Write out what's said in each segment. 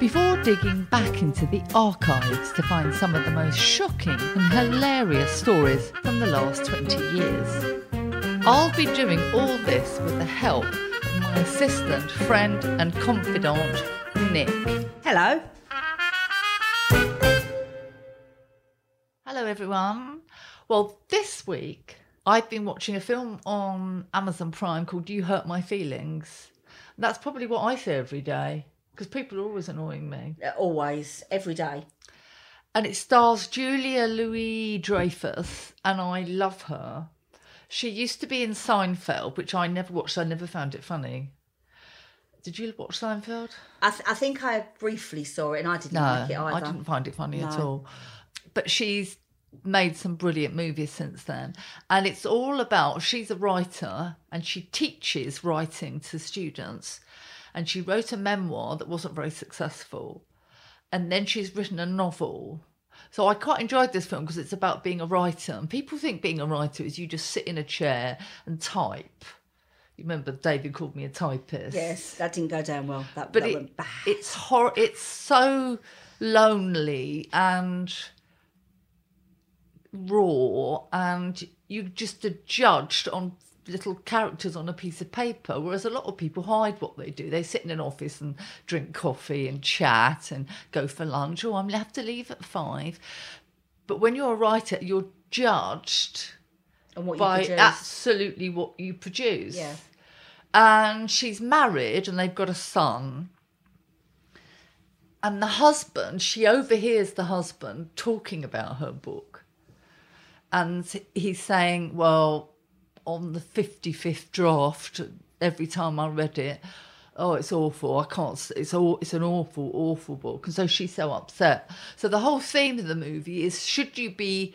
before digging back into the archives to find some of the most shocking and hilarious stories from the last 20 years. I'll be doing all this with the help of my assistant, friend and confidant, Nick. Hello. Hello, everyone. Well, this week I've been watching a film on Amazon Prime called You Hurt My Feelings. That's probably what I say every day, because people are always annoying me. Always, every day. And it stars Julia Louis-Dreyfus, and I love her. She used to be in Seinfeld, which I never watched. I never found it funny. Did you watch Seinfeld? I think I briefly saw it, and I didn't like it either. I didn't find it funny at all. But she's made some brilliant movies since then. And it's all about, she's a writer, and she teaches writing to students. And she wrote a memoir that wasn't very successful. And then she's written a novel. So I quite enjoyed this film because it's about being a writer. And people think being a writer is you just sit in a chair and type. You remember David called me a typist. Yes, that didn't go down well. That went bad. It's so lonely and raw. And you just are judged on little characters on a piece of paper, whereas a lot of people hide what they do. They sit in an office and drink coffee and chat and go for lunch. Oh, I'm going to have to leave at 5. But when you're a writer, you're judged by absolutely what you produce. Yeah. And she's married and they've got a son. And the husband, she overhears the husband talking about her book. And he's saying, well, on the 55th draft, every time I read it, oh, it's awful. I can't, it's an awful, awful book. And so she's so upset. So the whole theme of the movie is, should you be,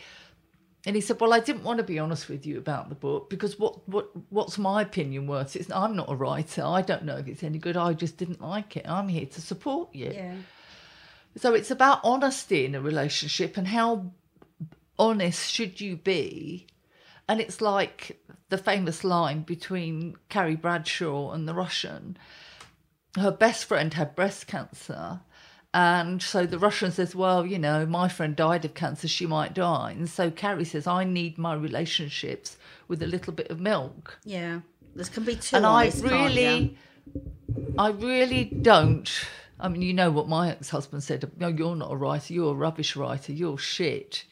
and he said, well, I didn't want to be honest with you about the book because what's my opinion worth? I'm not a writer. I don't know if it's any good. I just didn't like it. I'm here to support you. Yeah. So it's about honesty in a relationship and how honest should you be? And it's like the famous line between Carrie Bradshaw and the Russian. Her best friend had breast cancer. And so the Russian says, well, you know, my friend died of cancer, she might die. And so Carrie says, I need my relationships with a little bit of milk. Yeah, this can be too honest. And I really don't. I mean, you know what my ex-husband said, no, you're not a writer, you're a rubbish writer, you're shit,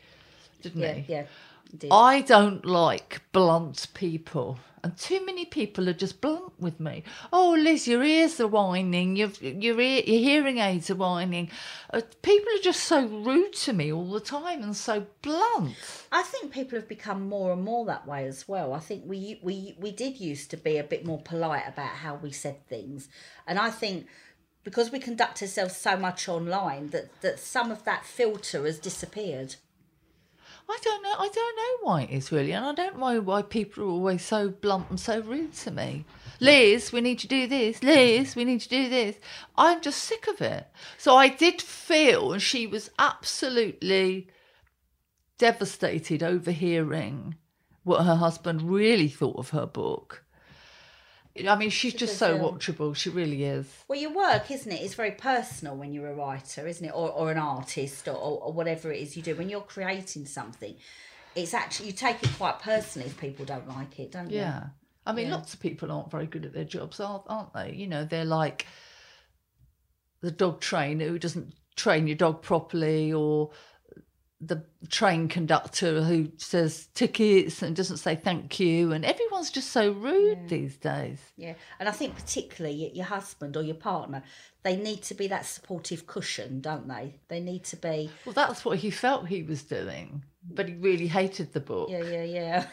didn't he? Yeah. Did. I don't like blunt people, and too many people are just blunt with me. Oh, Liz, your ears are whining. Your hearing aids are whining. People are just so rude to me all the time and so blunt. I think people have become more and more that way as well. I think we did used to be a bit more polite about how we said things, and I think because we conduct ourselves so much online that some of that filter has disappeared. I don't know why it is, really, and I don't know why people are always so blunt and so rude to me. Liz, we need to do this. Liz, we need to do this. I'm just sick of it. So I did feel, and she was absolutely devastated overhearing what her husband really thought of her book. I mean, she's just so watchable. She really is. Well, your work, isn't it? It's very personal when you're a writer, isn't it? Or an artist or whatever it is you do. When you're creating something, it's actually, you take it quite personally if people don't like it, don't you? Yeah. I mean, lots of people aren't very good at their jobs, aren't they? You know, they're like the dog trainer who doesn't train your dog properly, or the train conductor who says tickets and doesn't say thank you, and everyone's just so rude these days. Yeah, and I think particularly your husband or your partner, they need to be that supportive cushion, don't they? They need to be... Well, that's what he felt he was doing, but he really hated the book. Yeah, yeah, yeah.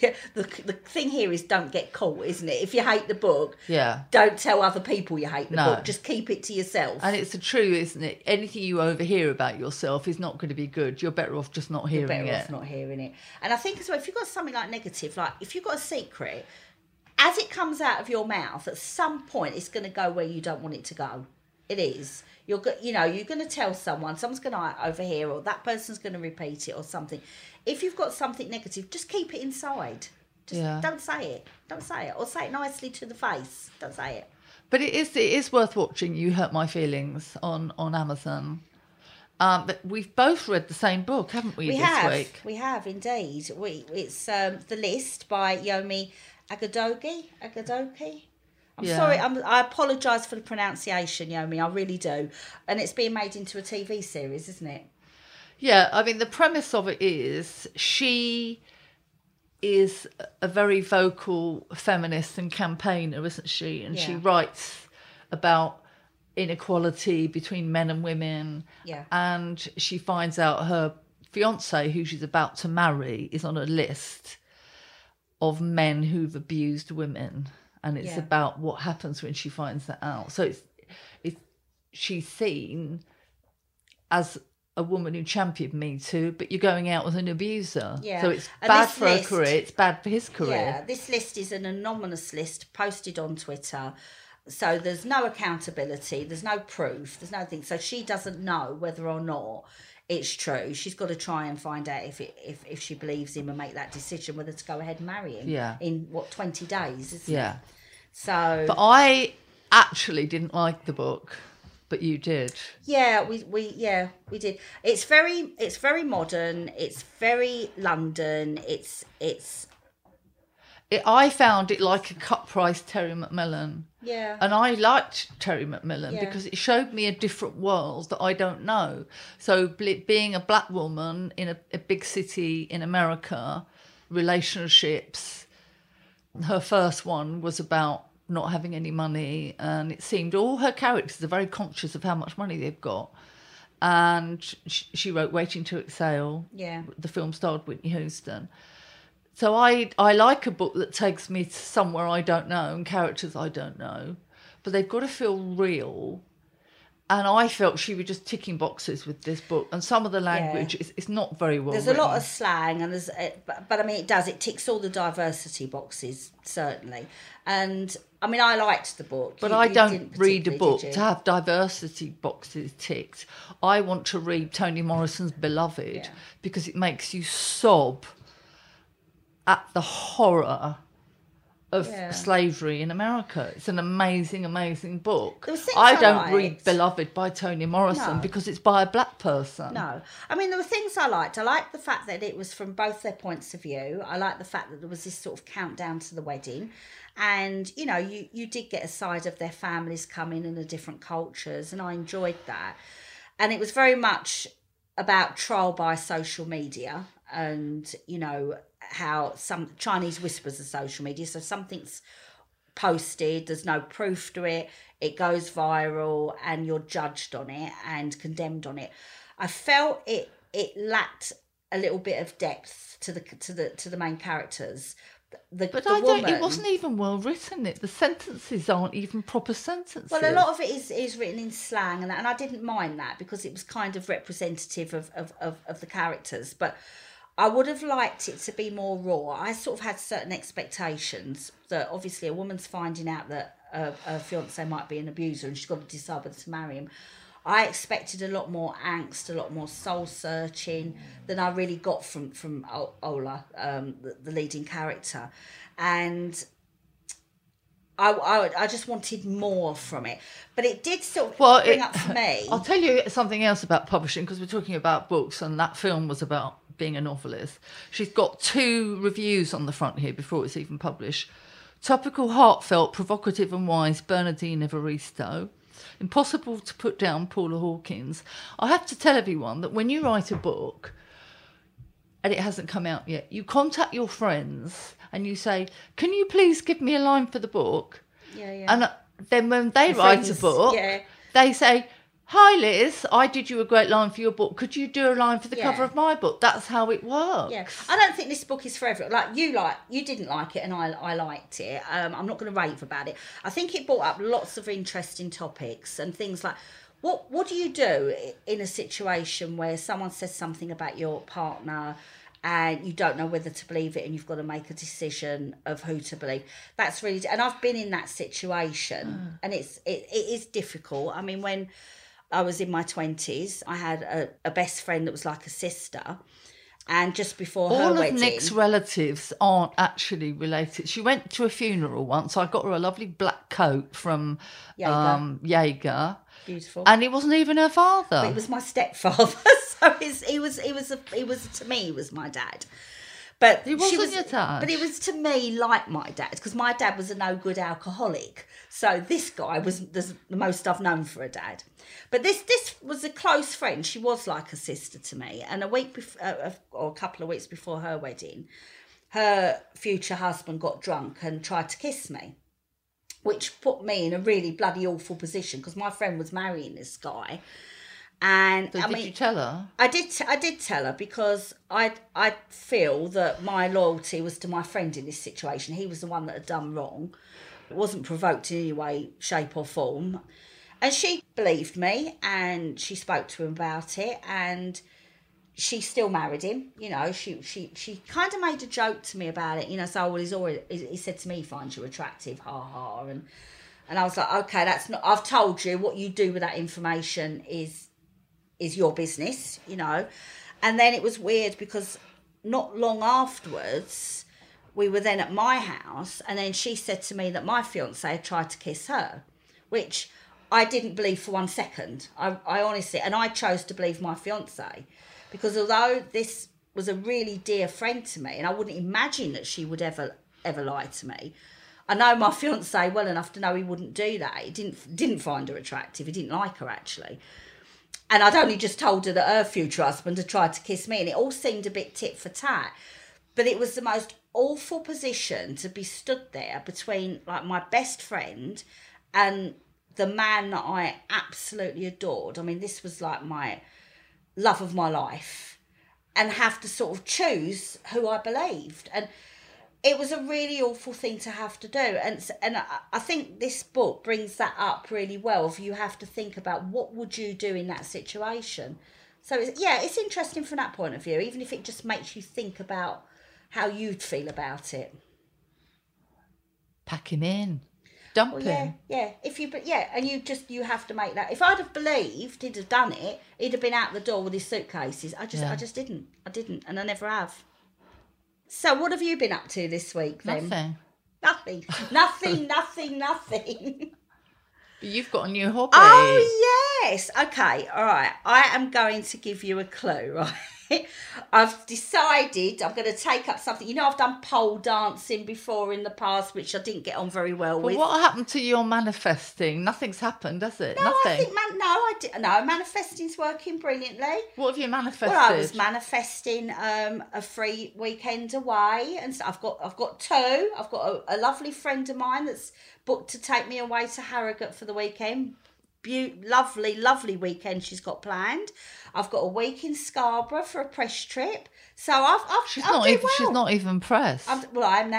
Yeah, the thing here is don't get caught, isn't it? If you hate the book, yeah, don't tell other people you hate the book. Just keep it to yourself. And it's the truth, isn't it? Anything you overhear about yourself is not going to be good. You're better off just not hearing it. And I think as well, if you've got something like negative, like if you've got a secret, as it comes out of your mouth, at some point it's going to go where you don't want it to go. It is. You're going to tell someone, someone's going to overhear, or that person's going to repeat it or something. If you've got something negative, just keep it inside. Don't say it. Don't say it. Or say it nicely to the face. Don't say it. But it is worth watching You Hurt My Feelings on Amazon. But we've both read the same book, haven't we, this week? We have, indeed. It's The List by Yomi Agadogi. Sorry, I apologise for the pronunciation, Yomi, I really do. And it's being made into a TV series, isn't it? Yeah, I mean, the premise of it is she is a very vocal feminist and campaigner, isn't she? And she writes about inequality between men and women. Yeah. And she finds out her fiancé, who she's about to marry, is on a list of men who've abused women. And it's about what happens when she finds that out. So she's seen as a woman who championed Me Too, but you're going out with an abuser. Yeah. So it's bad for her career, it's bad for his career. Yeah, this list is an anonymous list posted on Twitter. So there's no accountability, there's no proof, there's nothing. So she doesn't know whether or not it's true. She's got to try and find out if she believes him and make that decision whether to go ahead and marry him in, 20 days, isn't it? So... But I actually didn't like the book, but you did. Yeah, we did. It's very modern, it's very London, I found it like a cut-priced Terry McMillan. Yeah. And I liked Terry McMillan because it showed me a different world that I don't know. So being a black woman in a big city in America, relationships, her first one was about not having any money, and it seemed all her characters are very conscious of how much money they've got. And she wrote Waiting to Exhale. Yeah. The film starred Whitney Houston. So I like a book that takes me somewhere I don't know and characters I don't know, but they've got to feel real. And I felt she was just ticking boxes with this book, and some of the language is not very well. There's a lot of slang, and but I mean it ticks all the diversity boxes certainly. And I mean I liked the book, but I don't read a book to have diversity boxes ticked. I want to read Toni Morrison's Beloved because it makes you sob at the horror of slavery in America. It's an amazing, amazing book. I don't read Beloved by Toni Morrison because it's by a black person. No. I mean, there were things I liked. I liked the fact that it was from both their points of view. I liked the fact that there was this sort of countdown to the wedding. And, you know, you did get a side of their families coming and the different cultures, and I enjoyed that. And it was very much about trial by social media and, you know, how some Chinese whispers of social media. So something's posted, there's no proof to it, it goes viral and you're judged on it and condemned on it. I felt it lacked a little bit of depth to the main characters. It wasn't even well written. The sentences aren't even proper sentences. Well, a lot of it is written in slang and that, and I didn't mind that because it was kind of representative of the characters. But I would have liked it to be more raw. I sort of had certain expectations that obviously a woman's finding out that her fiancé might be an abuser and she's got to decide whether to marry him. I expected a lot more angst, a lot more soul-searching than I really got from Ola, the leading character. And I just wanted more from it. But it did sort of bring up for me... I'll tell you something else about publishing, because we're talking about books and that film was about being a novelist. She's got 2 reviews on the front here before it's even published. Topical, heartfelt, provocative and wise, Bernadine Evaristo. Impossible to put down, Paula Hawkins. I have to tell everyone that when you write a book and it hasn't come out yet, you contact your friends and you say, can you please give me a line for the book? Yeah, yeah. And then when they write a book, they say, hi Liz, I did you a great line for your book. Could you do a line for the cover of my book? That's how it works. Yeah. I don't think this book is for everyone. Like you didn't like it, and I liked it. I'm not going to rave about it. I think it brought up lots of interesting topics and things like what do you do in a situation where someone says something about your partner and you don't know whether to believe it, and you've got to make a decision of who to believe. That's really, and I've been in that situation, and it is difficult. I mean, when I was in my 20s, I had a best friend that was like a sister, and just before her wedding... All of Nick's relatives aren't actually related. She went to a funeral once. I got her a lovely black coat from Jaeger. Beautiful. And he wasn't even her father. But it was my stepfather. So he was to me, he was my dad. But he wasn't your dad. But it was to me like my dad, because my dad was a no good alcoholic. So this guy was the most I've known for a dad. But this was a close friend. She was like a sister to me. And a week before, or a couple of weeks before her wedding, her future husband got drunk and tried to kiss me, which put me in a really bloody awful position because my friend was marrying this guy. And so did you tell her? I did tell her, because I feel that my loyalty was to my friend in this situation. He was the one that had done wrong. It wasn't provoked in any way, shape or form. And she believed me, and she spoke to him about it, and she still married him. You know, she kind of made a joke to me about it. You know, so well, he said to me, he finds you attractive, ha ha. And I was like, okay, that's not. I've told you what you do with that information is your business, you know. And then it was weird because not long afterwards, we were then at my house, and then she said to me that my fiancé had tried to kiss her, which I didn't believe for 1 second. I honestly, and I chose to believe my fiancé, because although this was a really dear friend to me, and I wouldn't imagine that she would ever lie to me, I know my fiancé well enough to know he wouldn't do that. He didn't find her attractive. He didn't like her, actually. And I'd only just told her that her future husband had tried to kiss me, and it all seemed a bit tit for tat. But it was the most awful position to be stood there between, like, my best friend and the man that I absolutely adored. I mean, this was, like, my love of my life, and have to sort of choose who I believed. And it was a really awful thing to have to do. And I think this book brings that up really well. If you have to think about what would you do in that situation. So, it's interesting from that point of view, even if it just makes you think about how you'd feel about it. Pack him in. Dump him. Yeah. And you have to make that. If I'd have believed he'd have done it, he'd have been out the door with his suitcases. I just didn't. I didn't, and I never have. So what have you been up to this week then? Nothing. But you've got a new hobby. Oh, yes. Okay, all right. I am going to give you a clue, right? I've decided I'm going to take up something. You know, I've done pole dancing before in the past, which I didn't get on very well with. But what happened to your manifesting? Nothing's happened, has it? Nothing. Manifesting's working brilliantly. What have you manifested? Well, I was manifesting a free weekend away, and so I've got two. I've got a lovely friend of mine that's booked to take me away to Harrogate for the weekend. Lovely weekend she's got planned. I've got a week in Scarborough for a press trip. So she's not even pressed. I am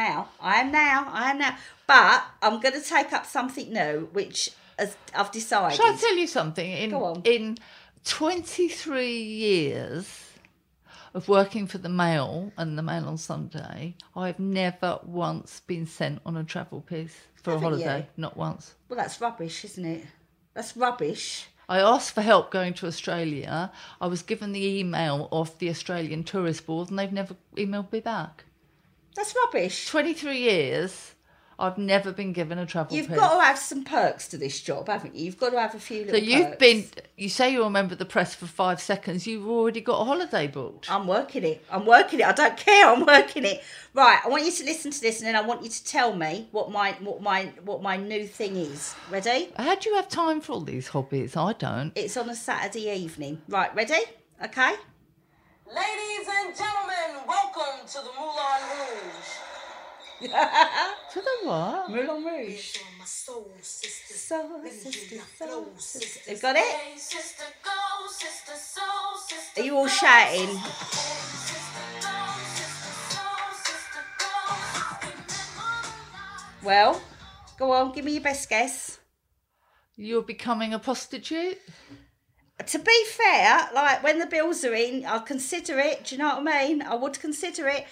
now. But I'm going to take up something new, which I've decided. Shall I tell you something? In 23 years of working for the Mail and the Mail on Sunday, I've never once been sent on a travel piece for a holiday. You? Not once. Well, that's rubbish, isn't it? That's rubbish. I asked for help going to Australia. I was given the email off the Australian Tourist Board, and they've never emailed me back. That's rubbish. 23 years, I've never been given a travel piece. You've got to have some perks to this job, haven't you? You've got to have a few little perks. You say you're a member of the press for 5 seconds. You've already got a holiday booked. I'm working it. I don't care. I'm working it. Right, I want you to listen to this, and then I want you to tell me what my new thing is. Ready? How do you have time for all these hobbies? I don't. It's on a Saturday evening. Right, ready? Okay. Ladies and gentlemen, welcome to the Moulin Rouge. To the what? Moulin Rouge. Soul sister. Got it? Are you all shouting? Well, go on, give me your best guess. You're becoming a prostitute? To be fair, like, when the bills are in, I'll consider it. Do you know what I mean? I would consider it.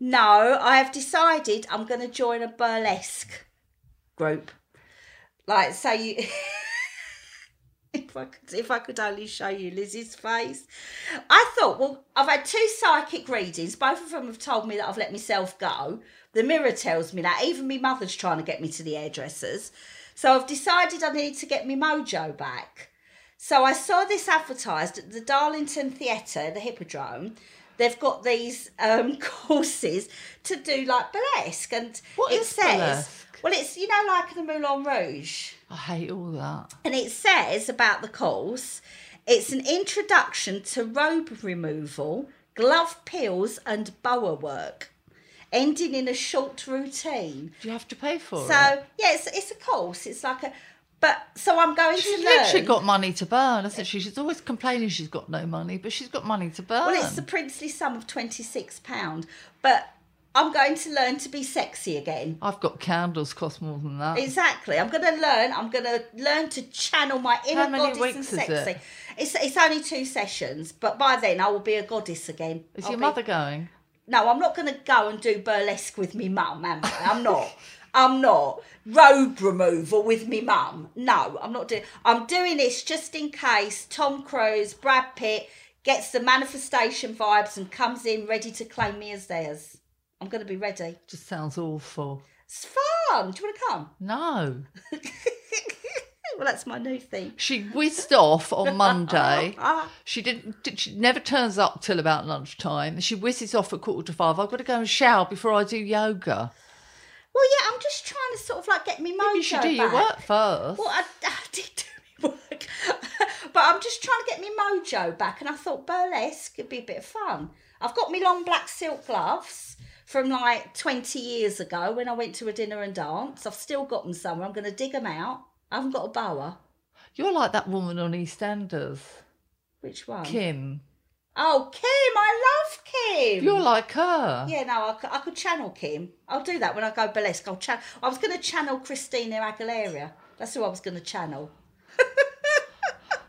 No, I have decided I'm going to join a burlesque group. Like, so you... If I could only show you Liz's face. I thought, well, I've had two psychic readings. Both of them have told me that I've let myself go. The mirror tells me that. Even my mother's trying to get me to the hairdressers. So I've decided I need to get my mojo back. So I saw this advertised at the Darlington Theatre, the Hippodrome. They've got these courses to do, like, burlesque. And what it says, burlesque? Well, it's, you know, like the Moulin Rouge. I hate all that. And it says about the course, it's an introduction to robe removal, glove peels and boa work, ending in a short routine. Do you have to pay for it? So, yeah, it's a course. It's like a... But, so I'm going to learn. She's literally got money to burn, hasn't she? She's always complaining she's got no money, but she's got money to burn. Well, it's the princely sum of £26. But I'm going to learn to be sexy again. I've got candles cost more than that. Exactly. I'm going to learn to channel my inner goddess and sexy. How many weeks is it? It's only 2 sessions, but by then I will be a goddess again. Is your mother going? No, I'm not going to go and do burlesque with me mum, am I? I'm not. I'm not. Robe removal with me mum. No, I'm not doing... I'm doing this just in case Tom Cruise, Brad Pitt, gets the manifestation vibes and comes in ready to claim me as theirs. I'm going to be ready. Just sounds awful. It's fun. Do you want to come? No. Well, that's my new thing. She whizzed off on Monday. She never turns up till about lunchtime. She whizzes off at 4:45. I've got to go and shower before I do yoga. Well, yeah, I'm just trying to sort of, like, get me mojo back. You should do your work first. Well, I did do my work. But I'm just trying to get me mojo back, and I thought burlesque would be a bit of fun. I've got me long black silk gloves from, like, 20 years ago when I went to a dinner and dance. I've still got them somewhere. I'm going to dig them out. I haven't got a boa. You're like that woman on EastEnders. Which one? Kim. Oh, Kim, I love Kim. You're like her. Yeah, no, I could channel Kim. I'll do that when I go burlesque. I was going to channel Christina Aguilera. That's who I was going to channel.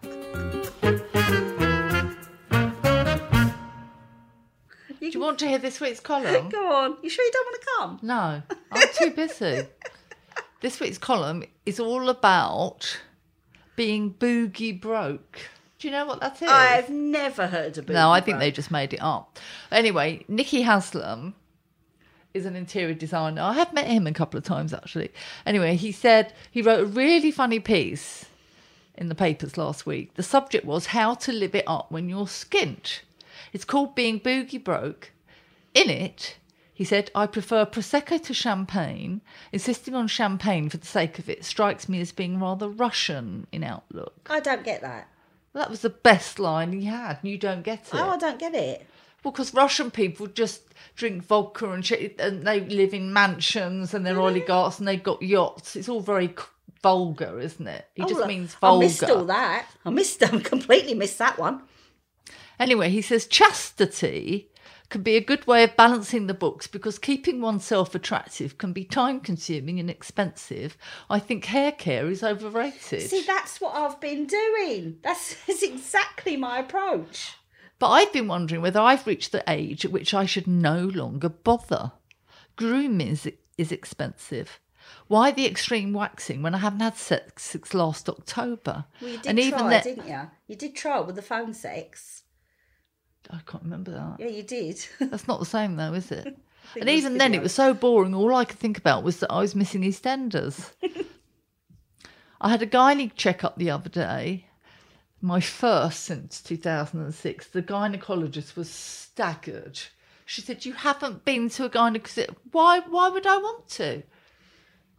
Do you want to hear this week's column? Go on. You sure you don't want to come? No, I'm too busy. This week's column is all about being boogie broke. Do you know what that is? I've never heard of it. No, I think they just made it up. Anyway, Nicky Haslam is an interior designer. I have met him a couple of times, actually. Anyway, he said he wrote a really funny piece in the papers last week. The subject was how to live it up when you're skint. It's called Being Boogie Broke. In it, he said, I prefer Prosecco to champagne. Insisting on champagne for the sake of it strikes me as being rather Russian in outlook. I don't get that. Well, that was the best line he had, and you don't get it. Oh, I don't get it. Well, because Russian people just drink vodka and shit, and they live in mansions, and they're oligarchs, and they've got yachts. It's all very vulgar, isn't it? He just means vulgar. I missed all that. I completely missed that one. Anyway, he says chastity can be a good way of balancing the books because keeping oneself attractive can be time-consuming and expensive. I think hair care is overrated. See, that's what I've been doing. That's exactly my approach. But I've been wondering whether I've reached the age at which I should no longer bother. Grooming is expensive. Why the extreme waxing when I haven't had sex since last October? Well, you did try, didn't you? You did try with the phone sex. I can't remember that. Yeah, you did. That's not the same though, is it? And even then, it was so boring. All I could think about was that I was missing EastEnders. I had a gynae check-up the other day, my first since 2006. The gynaecologist was staggered. She said, you haven't been to a gynaecologist. Why would I want to?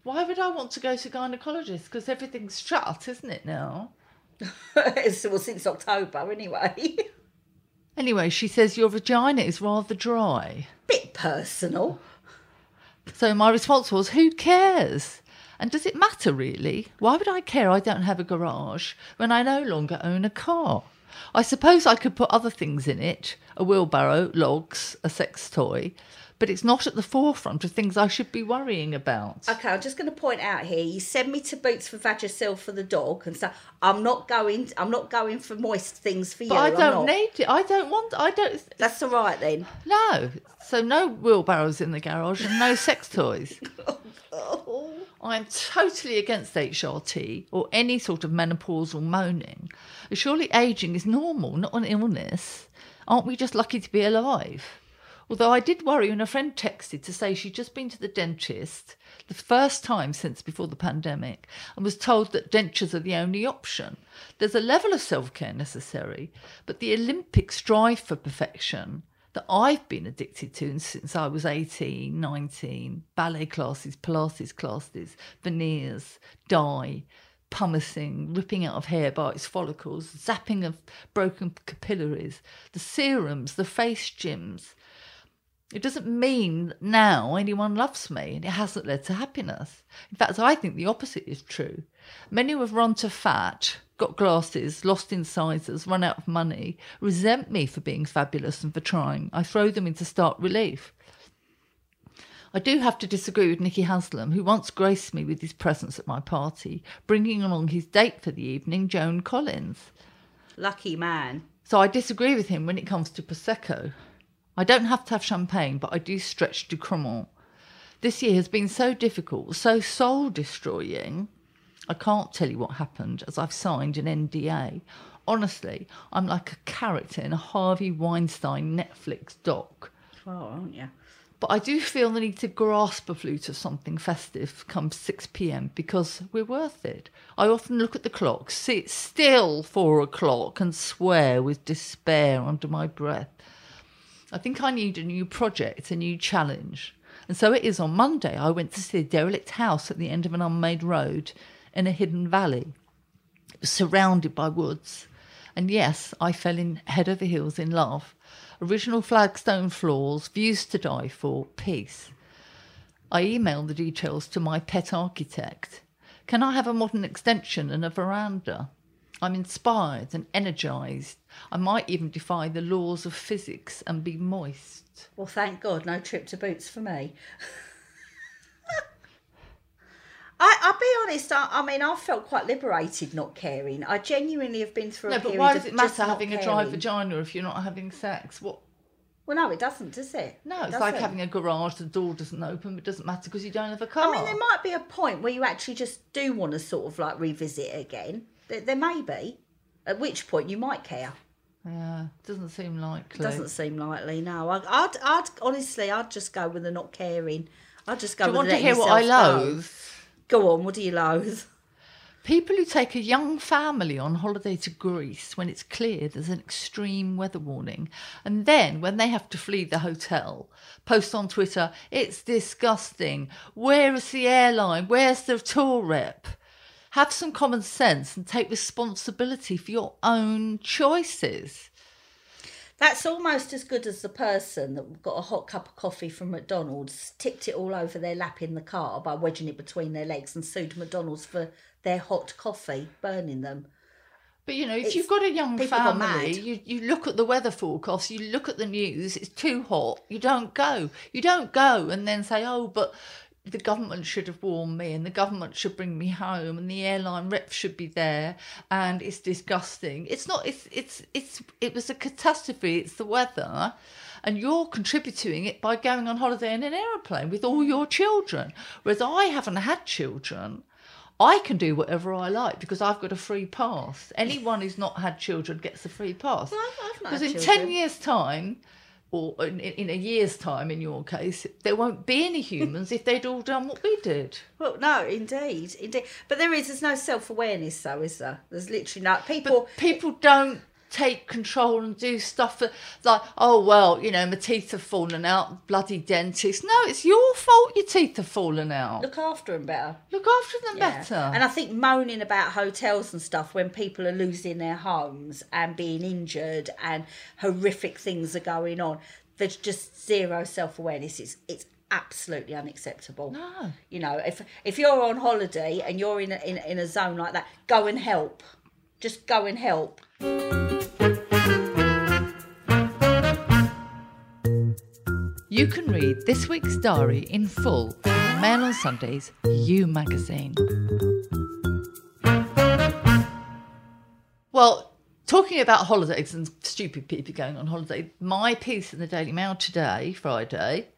Why would I want to go to a gynaecologist? Because everything's shut, isn't it now? Well, since October, anyway. Anyway, she says your vagina is rather dry. Bit personal. So my response was, who cares? And does it matter, really? Why would I care I don't have a garage when I no longer own a car? I suppose I could put other things in it, a wheelbarrow, logs, a sex toy, but it's not at the forefront of things I should be worrying about. OK, I'm just going to point out here, you send me to Boots for Vagisil for the dog and stuff. I'm not going for moist things for you. But I don't need it. I don't. That's all right then. No. So no wheelbarrows in the garage and no sex toys. Oh. I'm totally against HRT or any sort of menopausal moaning. Surely ageing is normal, not an illness. Aren't we just lucky to be alive? Although I did worry when a friend texted to say she'd just been to the dentist the first time since before the pandemic and was told that dentures are the only option. There's a level of self-care necessary, but the Olympic strive for perfection that I've been addicted to since I was 18, 19, ballet classes, Pilates classes, veneers, dye, pumicing, ripping out of hair by its follicles, zapping of broken capillaries, the serums, the face gyms. It doesn't mean now anyone loves me, and it hasn't led to happiness. In fact, I think the opposite is true. Many who have run to fat, got glasses, lost in sizes, run out of money, resent me for being fabulous and for trying. I throw them into stark relief. I do have to disagree with Nicky Haslam, who once graced me with his presence at my party, bringing along his date for the evening, Joan Collins. Lucky man. So I disagree with him when it comes to Prosecco. I don't have to have champagne, but I do stretch to Cremant. This year has been so difficult, so soul-destroying. I can't tell you what happened, as I've signed an NDA. Honestly, I'm like a character in a Harvey Weinstein Netflix doc. Oh, aren't you? But I do feel the need to grasp a flute of something festive come 6 p.m. because we're worth it. I often look at the clock, see it's still 4 o'clock, and swear with despair under my breath. I think I need a new project, a new challenge. And so it is on Monday I went to see a derelict house at the end of an unmade road in a hidden valley. It was surrounded by woods. And yes, I fell in head over heels in love. Original flagstone floors, views to die for, peace. I emailed the details to my pet architect. Can I have a modern extension and a veranda? I'm inspired and energised. I might even defy the laws of physics and be moist. Well, thank God, no trip to Boots for me. I'll be honest, I mean, I felt quite liberated not caring. I genuinely have been through a period of just not caring. No, but why does it matter having a dry vagina if you're not having sex? What? Well, no, it doesn't, does it? No, it's like having a garage, the door doesn't open, but it doesn't matter because you don't have a car. I mean, there might be a point where you actually just do want to sort of, like, revisit it again. There may be, at which point you might care. Yeah, doesn't seem likely. Doesn't seem likely, no. I'd honestly just go with the not caring. I'd just go with letting yourself go. Do you want to hear what I loathe? Go on, what do you loathe? People who take a young family on holiday to Greece when it's clear there's an extreme weather warning, and then when they have to flee the hotel, post on Twitter, it's disgusting, where is the airline, where's the tour rep? Have some common sense and take responsibility for your own choices. That's almost as good as the person that got a hot cup of coffee from McDonald's, tipped it all over their lap in the car by wedging it between their legs and sued McDonald's for their hot coffee, burning them. But, you know, if you've got a young family, you look at the weather forecast, you look at the news, it's too hot, you don't go. You don't go and then say, oh, but the government should have warned me and the government should bring me home and the airline rep should be there and it's disgusting. It's not, it was a catastrophe, it's the weather, and you're contributing it by going on holiday in an aeroplane with all your children. Whereas I haven't had children, I can do whatever I like because I've got a free pass. Anyone who's not had children gets a free pass. Well, I've not had children. Because in 10 years' time, or in a year's time, in your case, there won't be any humans if they'd all done what we did. Well, no, indeed. But there's no self-awareness, though, is there? There's literally no... People don't take control and do stuff like, oh, well, you know, my teeth have fallen out, bloody dentist. No, it's your fault your teeth have fallen out. Look after them better. Look after them better. And I think moaning about hotels and stuff when people are losing their homes and being injured and horrific things are going on, there's just zero self-awareness. It's absolutely unacceptable. No. You know, if you're on holiday and you're in a zone like that, go and help. Just go and help. You can read this week's diary in full in Mail on Sunday's You magazine. Well, talking about holidays and stupid people going on holiday, my piece in the Daily Mail today, Friday,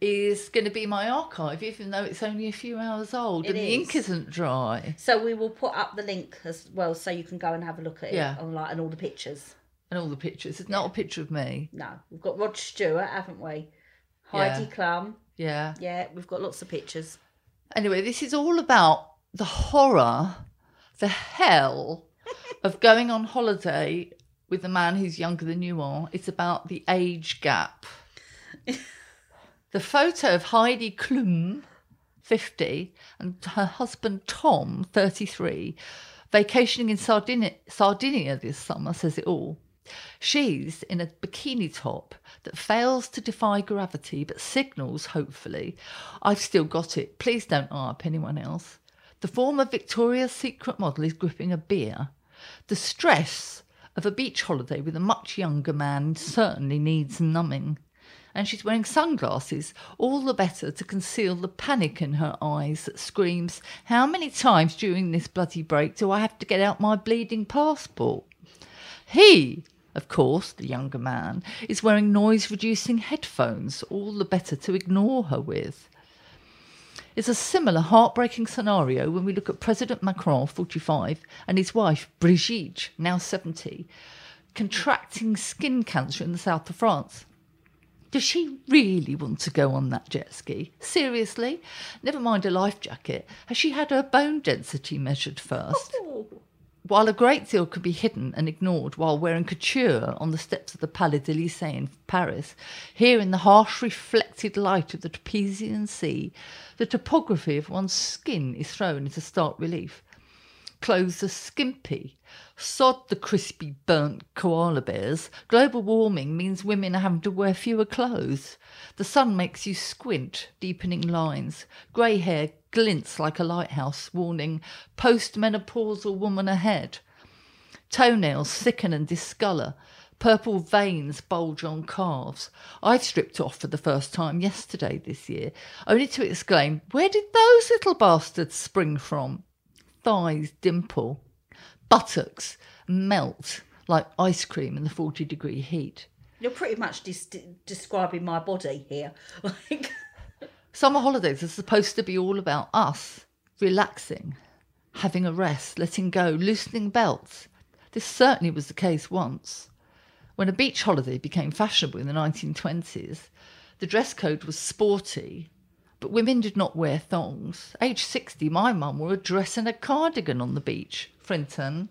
is going to be my archive, even though it's only a few hours old and the ink isn't dry. So we will put up the link as well, so you can go and have a look at it online, and all the pictures. And all the pictures. It's not a picture of me. No. We've got Rod Stewart, haven't we? Heidi Klum. Yeah. Yeah, we've got lots of pictures. Anyway, this is all about the horror, the hell of going on holiday with a man who's younger than you are. It's about the age gap. The photo of Heidi Klum, 50, and her husband Tom, 33, vacationing in Sardinia this summer says it all. She's in a bikini top that fails to defy gravity but signals, hopefully, "I've still got it. Please don't eye up anyone else." The former Victoria's Secret model is gripping a beer. The stress of a beach holiday with a much younger man certainly needs numbing. And she's wearing sunglasses, all the better to conceal the panic in her eyes that screams, "How many times during this bloody break do I have to get out my bleeding passport?" He, of course, the younger man, is wearing noise-reducing headphones, all the better to ignore her with. It's a similar heartbreaking scenario when we look at President Macron, 45, and his wife, Brigitte, now 70, contracting skin cancer in the south of France. Does she really want to go on that jet ski? Seriously? Never mind a life jacket. Has she had her bone density measured first? Oh. While a great deal could be hidden and ignored while wearing couture on the steps of the Palais d'Elysée in Paris, here in the harsh reflected light of the Trapezian Sea, the topography of one's skin is thrown into stark relief. Clothes are skimpy. Sod the crispy, burnt koala bears. Global warming means women are having to wear fewer clothes. The sun makes you squint, deepening lines. Grey hair glints like a lighthouse, warning postmenopausal woman ahead. Toenails thicken and discolour. Purple veins bulge on calves. I stripped off for the first time yesterday this year, only to exclaim, "Where did those little bastards spring from?" Thighs dimple, buttocks melt like ice cream in the 40-degree heat. You're pretty much describing my body here. Summer holidays are supposed to be all about us relaxing, having a rest, letting go, loosening belts. This certainly was the case once. When a beach holiday became fashionable in the 1920s, the dress code was sporty, but women did not wear thongs. Age 60, my mum wore a dress and a cardigan on the beach, Frinton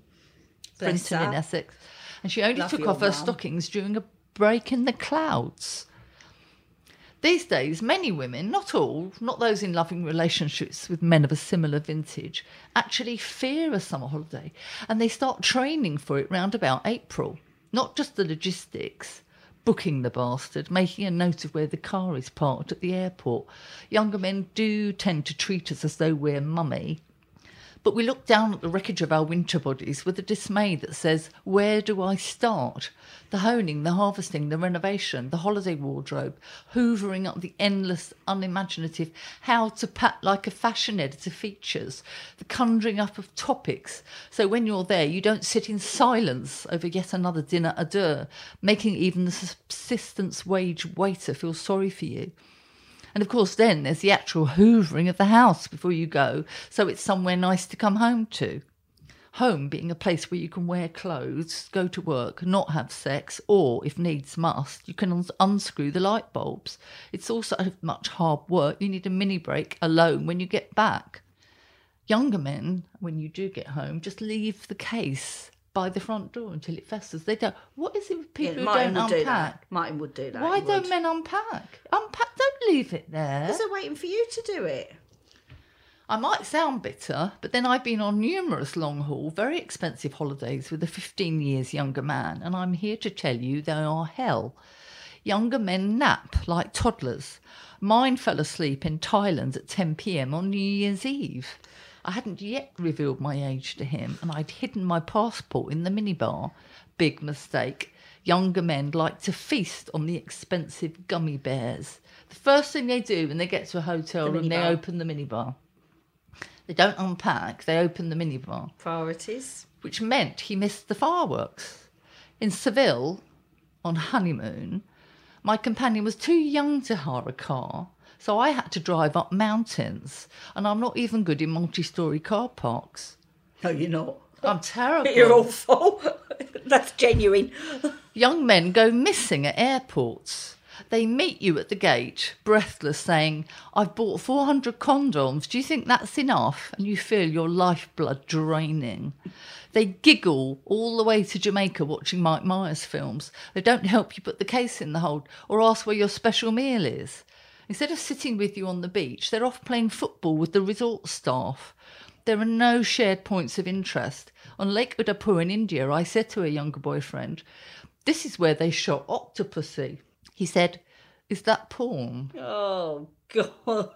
in Essex, and she only took off her stockings during a break in the clouds. These days, many women, not all, not those in loving relationships with men of a similar vintage, actually fear a summer holiday, and they start training for it round about April. Not just the logistics, booking the bastard, making a note of where the car is parked at the airport. Younger men do tend to treat us as though we're mummy. But we look down at the wreckage of our winter bodies with a dismay that says, where do I start? The honing, the harvesting, the renovation, the holiday wardrobe, hoovering up the endless, unimaginative how to pack like a fashion editor features, the conjuring up of topics. So when you're there, you don't sit in silence over yet another dinner à deux, making even the subsistence wage waiter feel sorry for you. And of course, then there's the actual hoovering of the house before you go, so it's somewhere nice to come home to. Home being a place where you can wear clothes, go to work, not have sex, or, if needs must, you can unscrew the light bulbs. It's all so much hard work, you need a mini break alone when you get back. Younger men, when you do get home, just leave the case by the front door until it festers. They don't. What is it with people who don't unpack? Martin would do that. Why don't men unpack? Don't leave it there. Because they're waiting for you to do it. I might sound bitter, but then I've been on numerous long-haul, very expensive holidays with a 15 years younger man, and I'm here to tell you they are hell. Younger men nap like toddlers. Mine fell asleep in Thailand at 10 p.m. on New Year's Eve. I hadn't yet revealed my age to him, and I'd hidden my passport in the minibar. Big mistake. Younger men like to feast on the expensive gummy bears. The first thing they do when they get to a hotel room, they open the minibar. They don't unpack, they open the minibar. Priorities. Which meant he missed the fireworks. In Seville, on honeymoon, my companion was too young to hire a car, so I had to drive up mountains, and I'm not even good in multi-storey car parks. No, you're not. I'm terrible. You're awful. That's genuine. Young men go missing at airports. They meet you at the gate, breathless, saying, I've bought 400 condoms. Do you think that's enough? And you feel your lifeblood draining. They giggle all the way to Jamaica watching Mike Myers films. They don't help you put the case in the hold or ask where your special meal is. Instead of sitting with you on the beach, they're off playing football with the resort staff. There are no shared points of interest. On Lake Udaipur in India, I said to a younger boyfriend, this is where they shot Octopussy. He said, is that porn? Oh, God.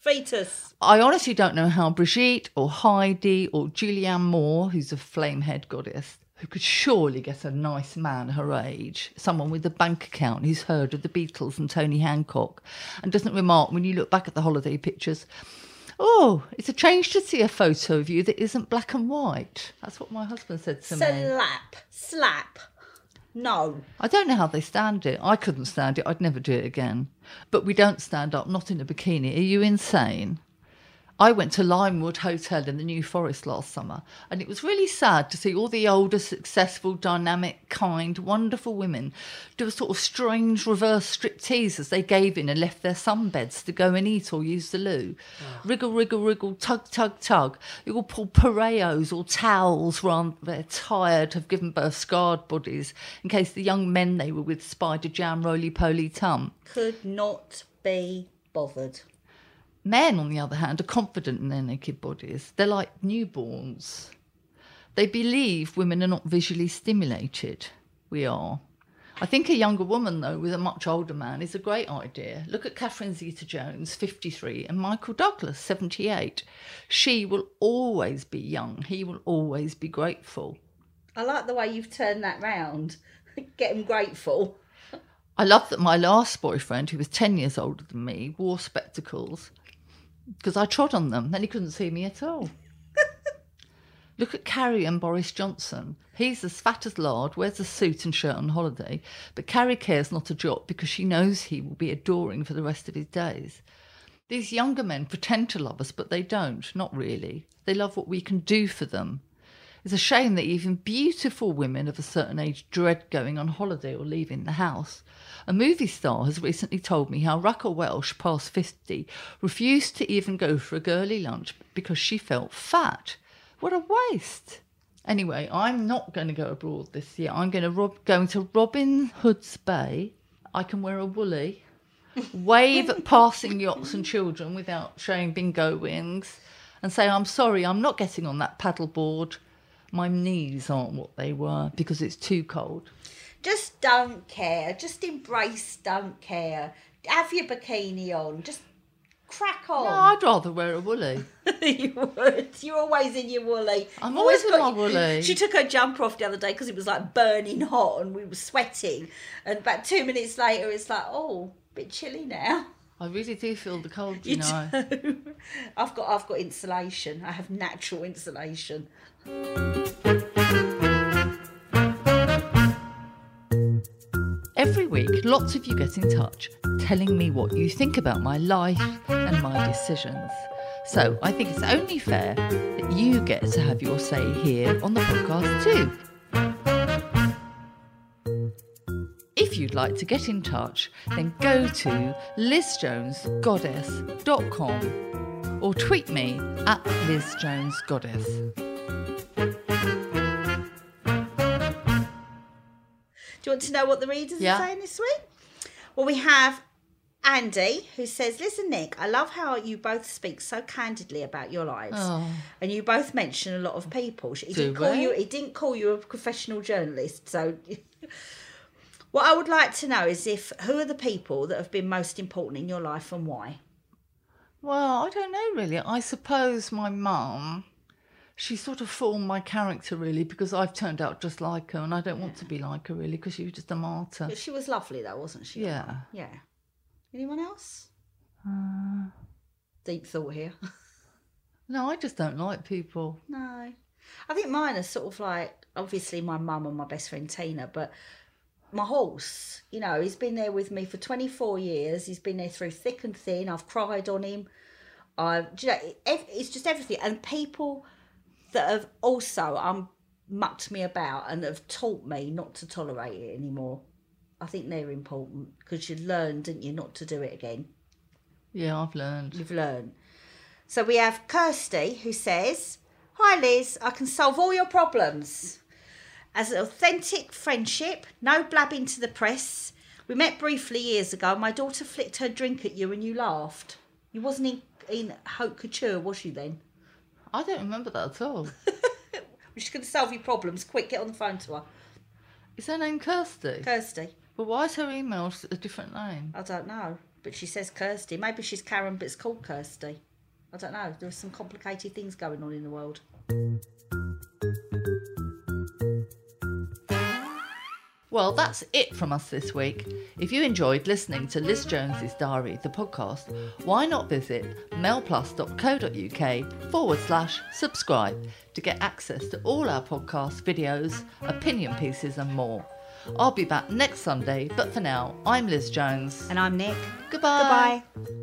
Fetus. I honestly don't know how Brigitte or Heidi or Julianne Moore, who's a flamehead goddess, who could surely get a nice man her age, someone with a bank account who's heard of the Beatles and Tony Hancock and doesn't remark when you look back at the holiday pictures, oh, it's a change to see a photo of you that isn't black and white. That's what my husband said to me. Slap. No. I don't know how they stand it. I couldn't stand it. I'd never do it again. But we don't stand up, not in a bikini. Are you insane? I went to Limewood Hotel in the New Forest last summer, and it was really sad to see all the older, successful, dynamic, kind, wonderful women do a sort of strange reverse striptease as they gave in and left their sunbeds to go and eat or use the loo. Oh. Wriggle, wriggle, wriggle, tug, tug, tug. They all pull pareos or towels round. They're tired, have given birth, scarred bodies, in case the young men they were with spider jam, roly-poly tum. Could not be bothered. Men, on the other hand, are confident in their naked bodies. They're like newborns. They believe women are not visually stimulated. We are. I think a younger woman, though, with a much older man is a great idea. Look at Catherine Zeta-Jones, 53, and Michael Douglas, 78. She will always be young. He will always be grateful. I like the way you've turned that round. Get him grateful. I love that my last boyfriend, who was 10 years older than me, wore spectacles, because I trod on them, then he couldn't see me at all. Look at Carrie and Boris Johnson. He's as fat as lard, wears a suit and shirt on holiday, but Carrie cares not a jot because she knows he will be adoring for the rest of his days. These younger men pretend to love us, but they don't, not really. They love what we can do for them. It's a shame that even beautiful women of a certain age dread going on holiday or leaving the house. A movie star has recently told me how Raquel Welch, past 50, refused to even go for a girly lunch because she felt fat. What a waste. Anyway, I'm not going to go abroad this year. I'm going to Robin Hood's Bay. I can wear a woolly, wave at passing yachts and children without showing bingo wings, and say, I'm sorry, I'm not getting on that paddleboard. My knees aren't what they were because it's too cold. Just don't care. Just embrace don't care. Have your bikini on. Just crack on. No, I'd rather wear a woolly. You would. You're always in your woolly. I'm always in my woolly. She took her jumper off the other day because it was like burning hot and we were sweating. And about 2 minutes later, it's like, oh, a bit chilly now. I really do feel the cold, you know. Do. I've got insulation. I have natural insulation. Every week, lots of you get in touch telling me what you think about my life and my decisions. So I think it's only fair that you get to have your say here on the podcast too. If you'd like to get in touch, then go to lizjonesgoddess.com or tweet me at lizjonesgoddess. Do you want to know what the readers are saying this week? Well, we have Andy, who says, listen, Nick, I love how you both speak so candidly about your lives. Oh. And you both mention a lot of people. He didn't call you a professional journalist, so... What I would like to know is who are the people that have been most important in your life and why? Well, I don't know really. I suppose my mum, she sort of formed my character really because I've turned out just like her and I don't want to be like her really because she was just a martyr. But she was lovely though, wasn't she? Yeah. Yeah. Anyone else? Deep thought here. No, I just don't like people. No. I think mine are sort of like, obviously my mum and my best friend Tina, but my horse, you know, he's been there with me for 24 years. He's been there through thick and thin. I've cried on him. You know, it's just everything. And people that have also mucked me about and have taught me not to tolerate it anymore. I think they're important because you learned, didn't you, not to do it again? Yeah, I've learned. You've learned. So we have Kirsty who says, "Hi Liz, I can solve all your problems. As an authentic friendship, no blabbing to the press. We met briefly years ago. My daughter flicked her drink at you and you laughed. You wasn't in haute couture, was you then?" I don't remember that at all. We're just going to solve your problems. Quick, get on the phone to her. Is her name Kirsty? Kirsty. But why is her email a different name? I don't know, but she says Kirsty. Maybe she's Karen, but it's called Kirsty. I don't know. There are some complicated things going on in the world. Well, that's it from us this week. If you enjoyed listening to Liz Jones's Diary, the podcast, why not visit mailplus.co.uk/subscribe to get access to all our podcasts, videos, opinion pieces and more. I'll be back next Sunday, but for now, I'm Liz Jones. And I'm Nick. Goodbye. Goodbye.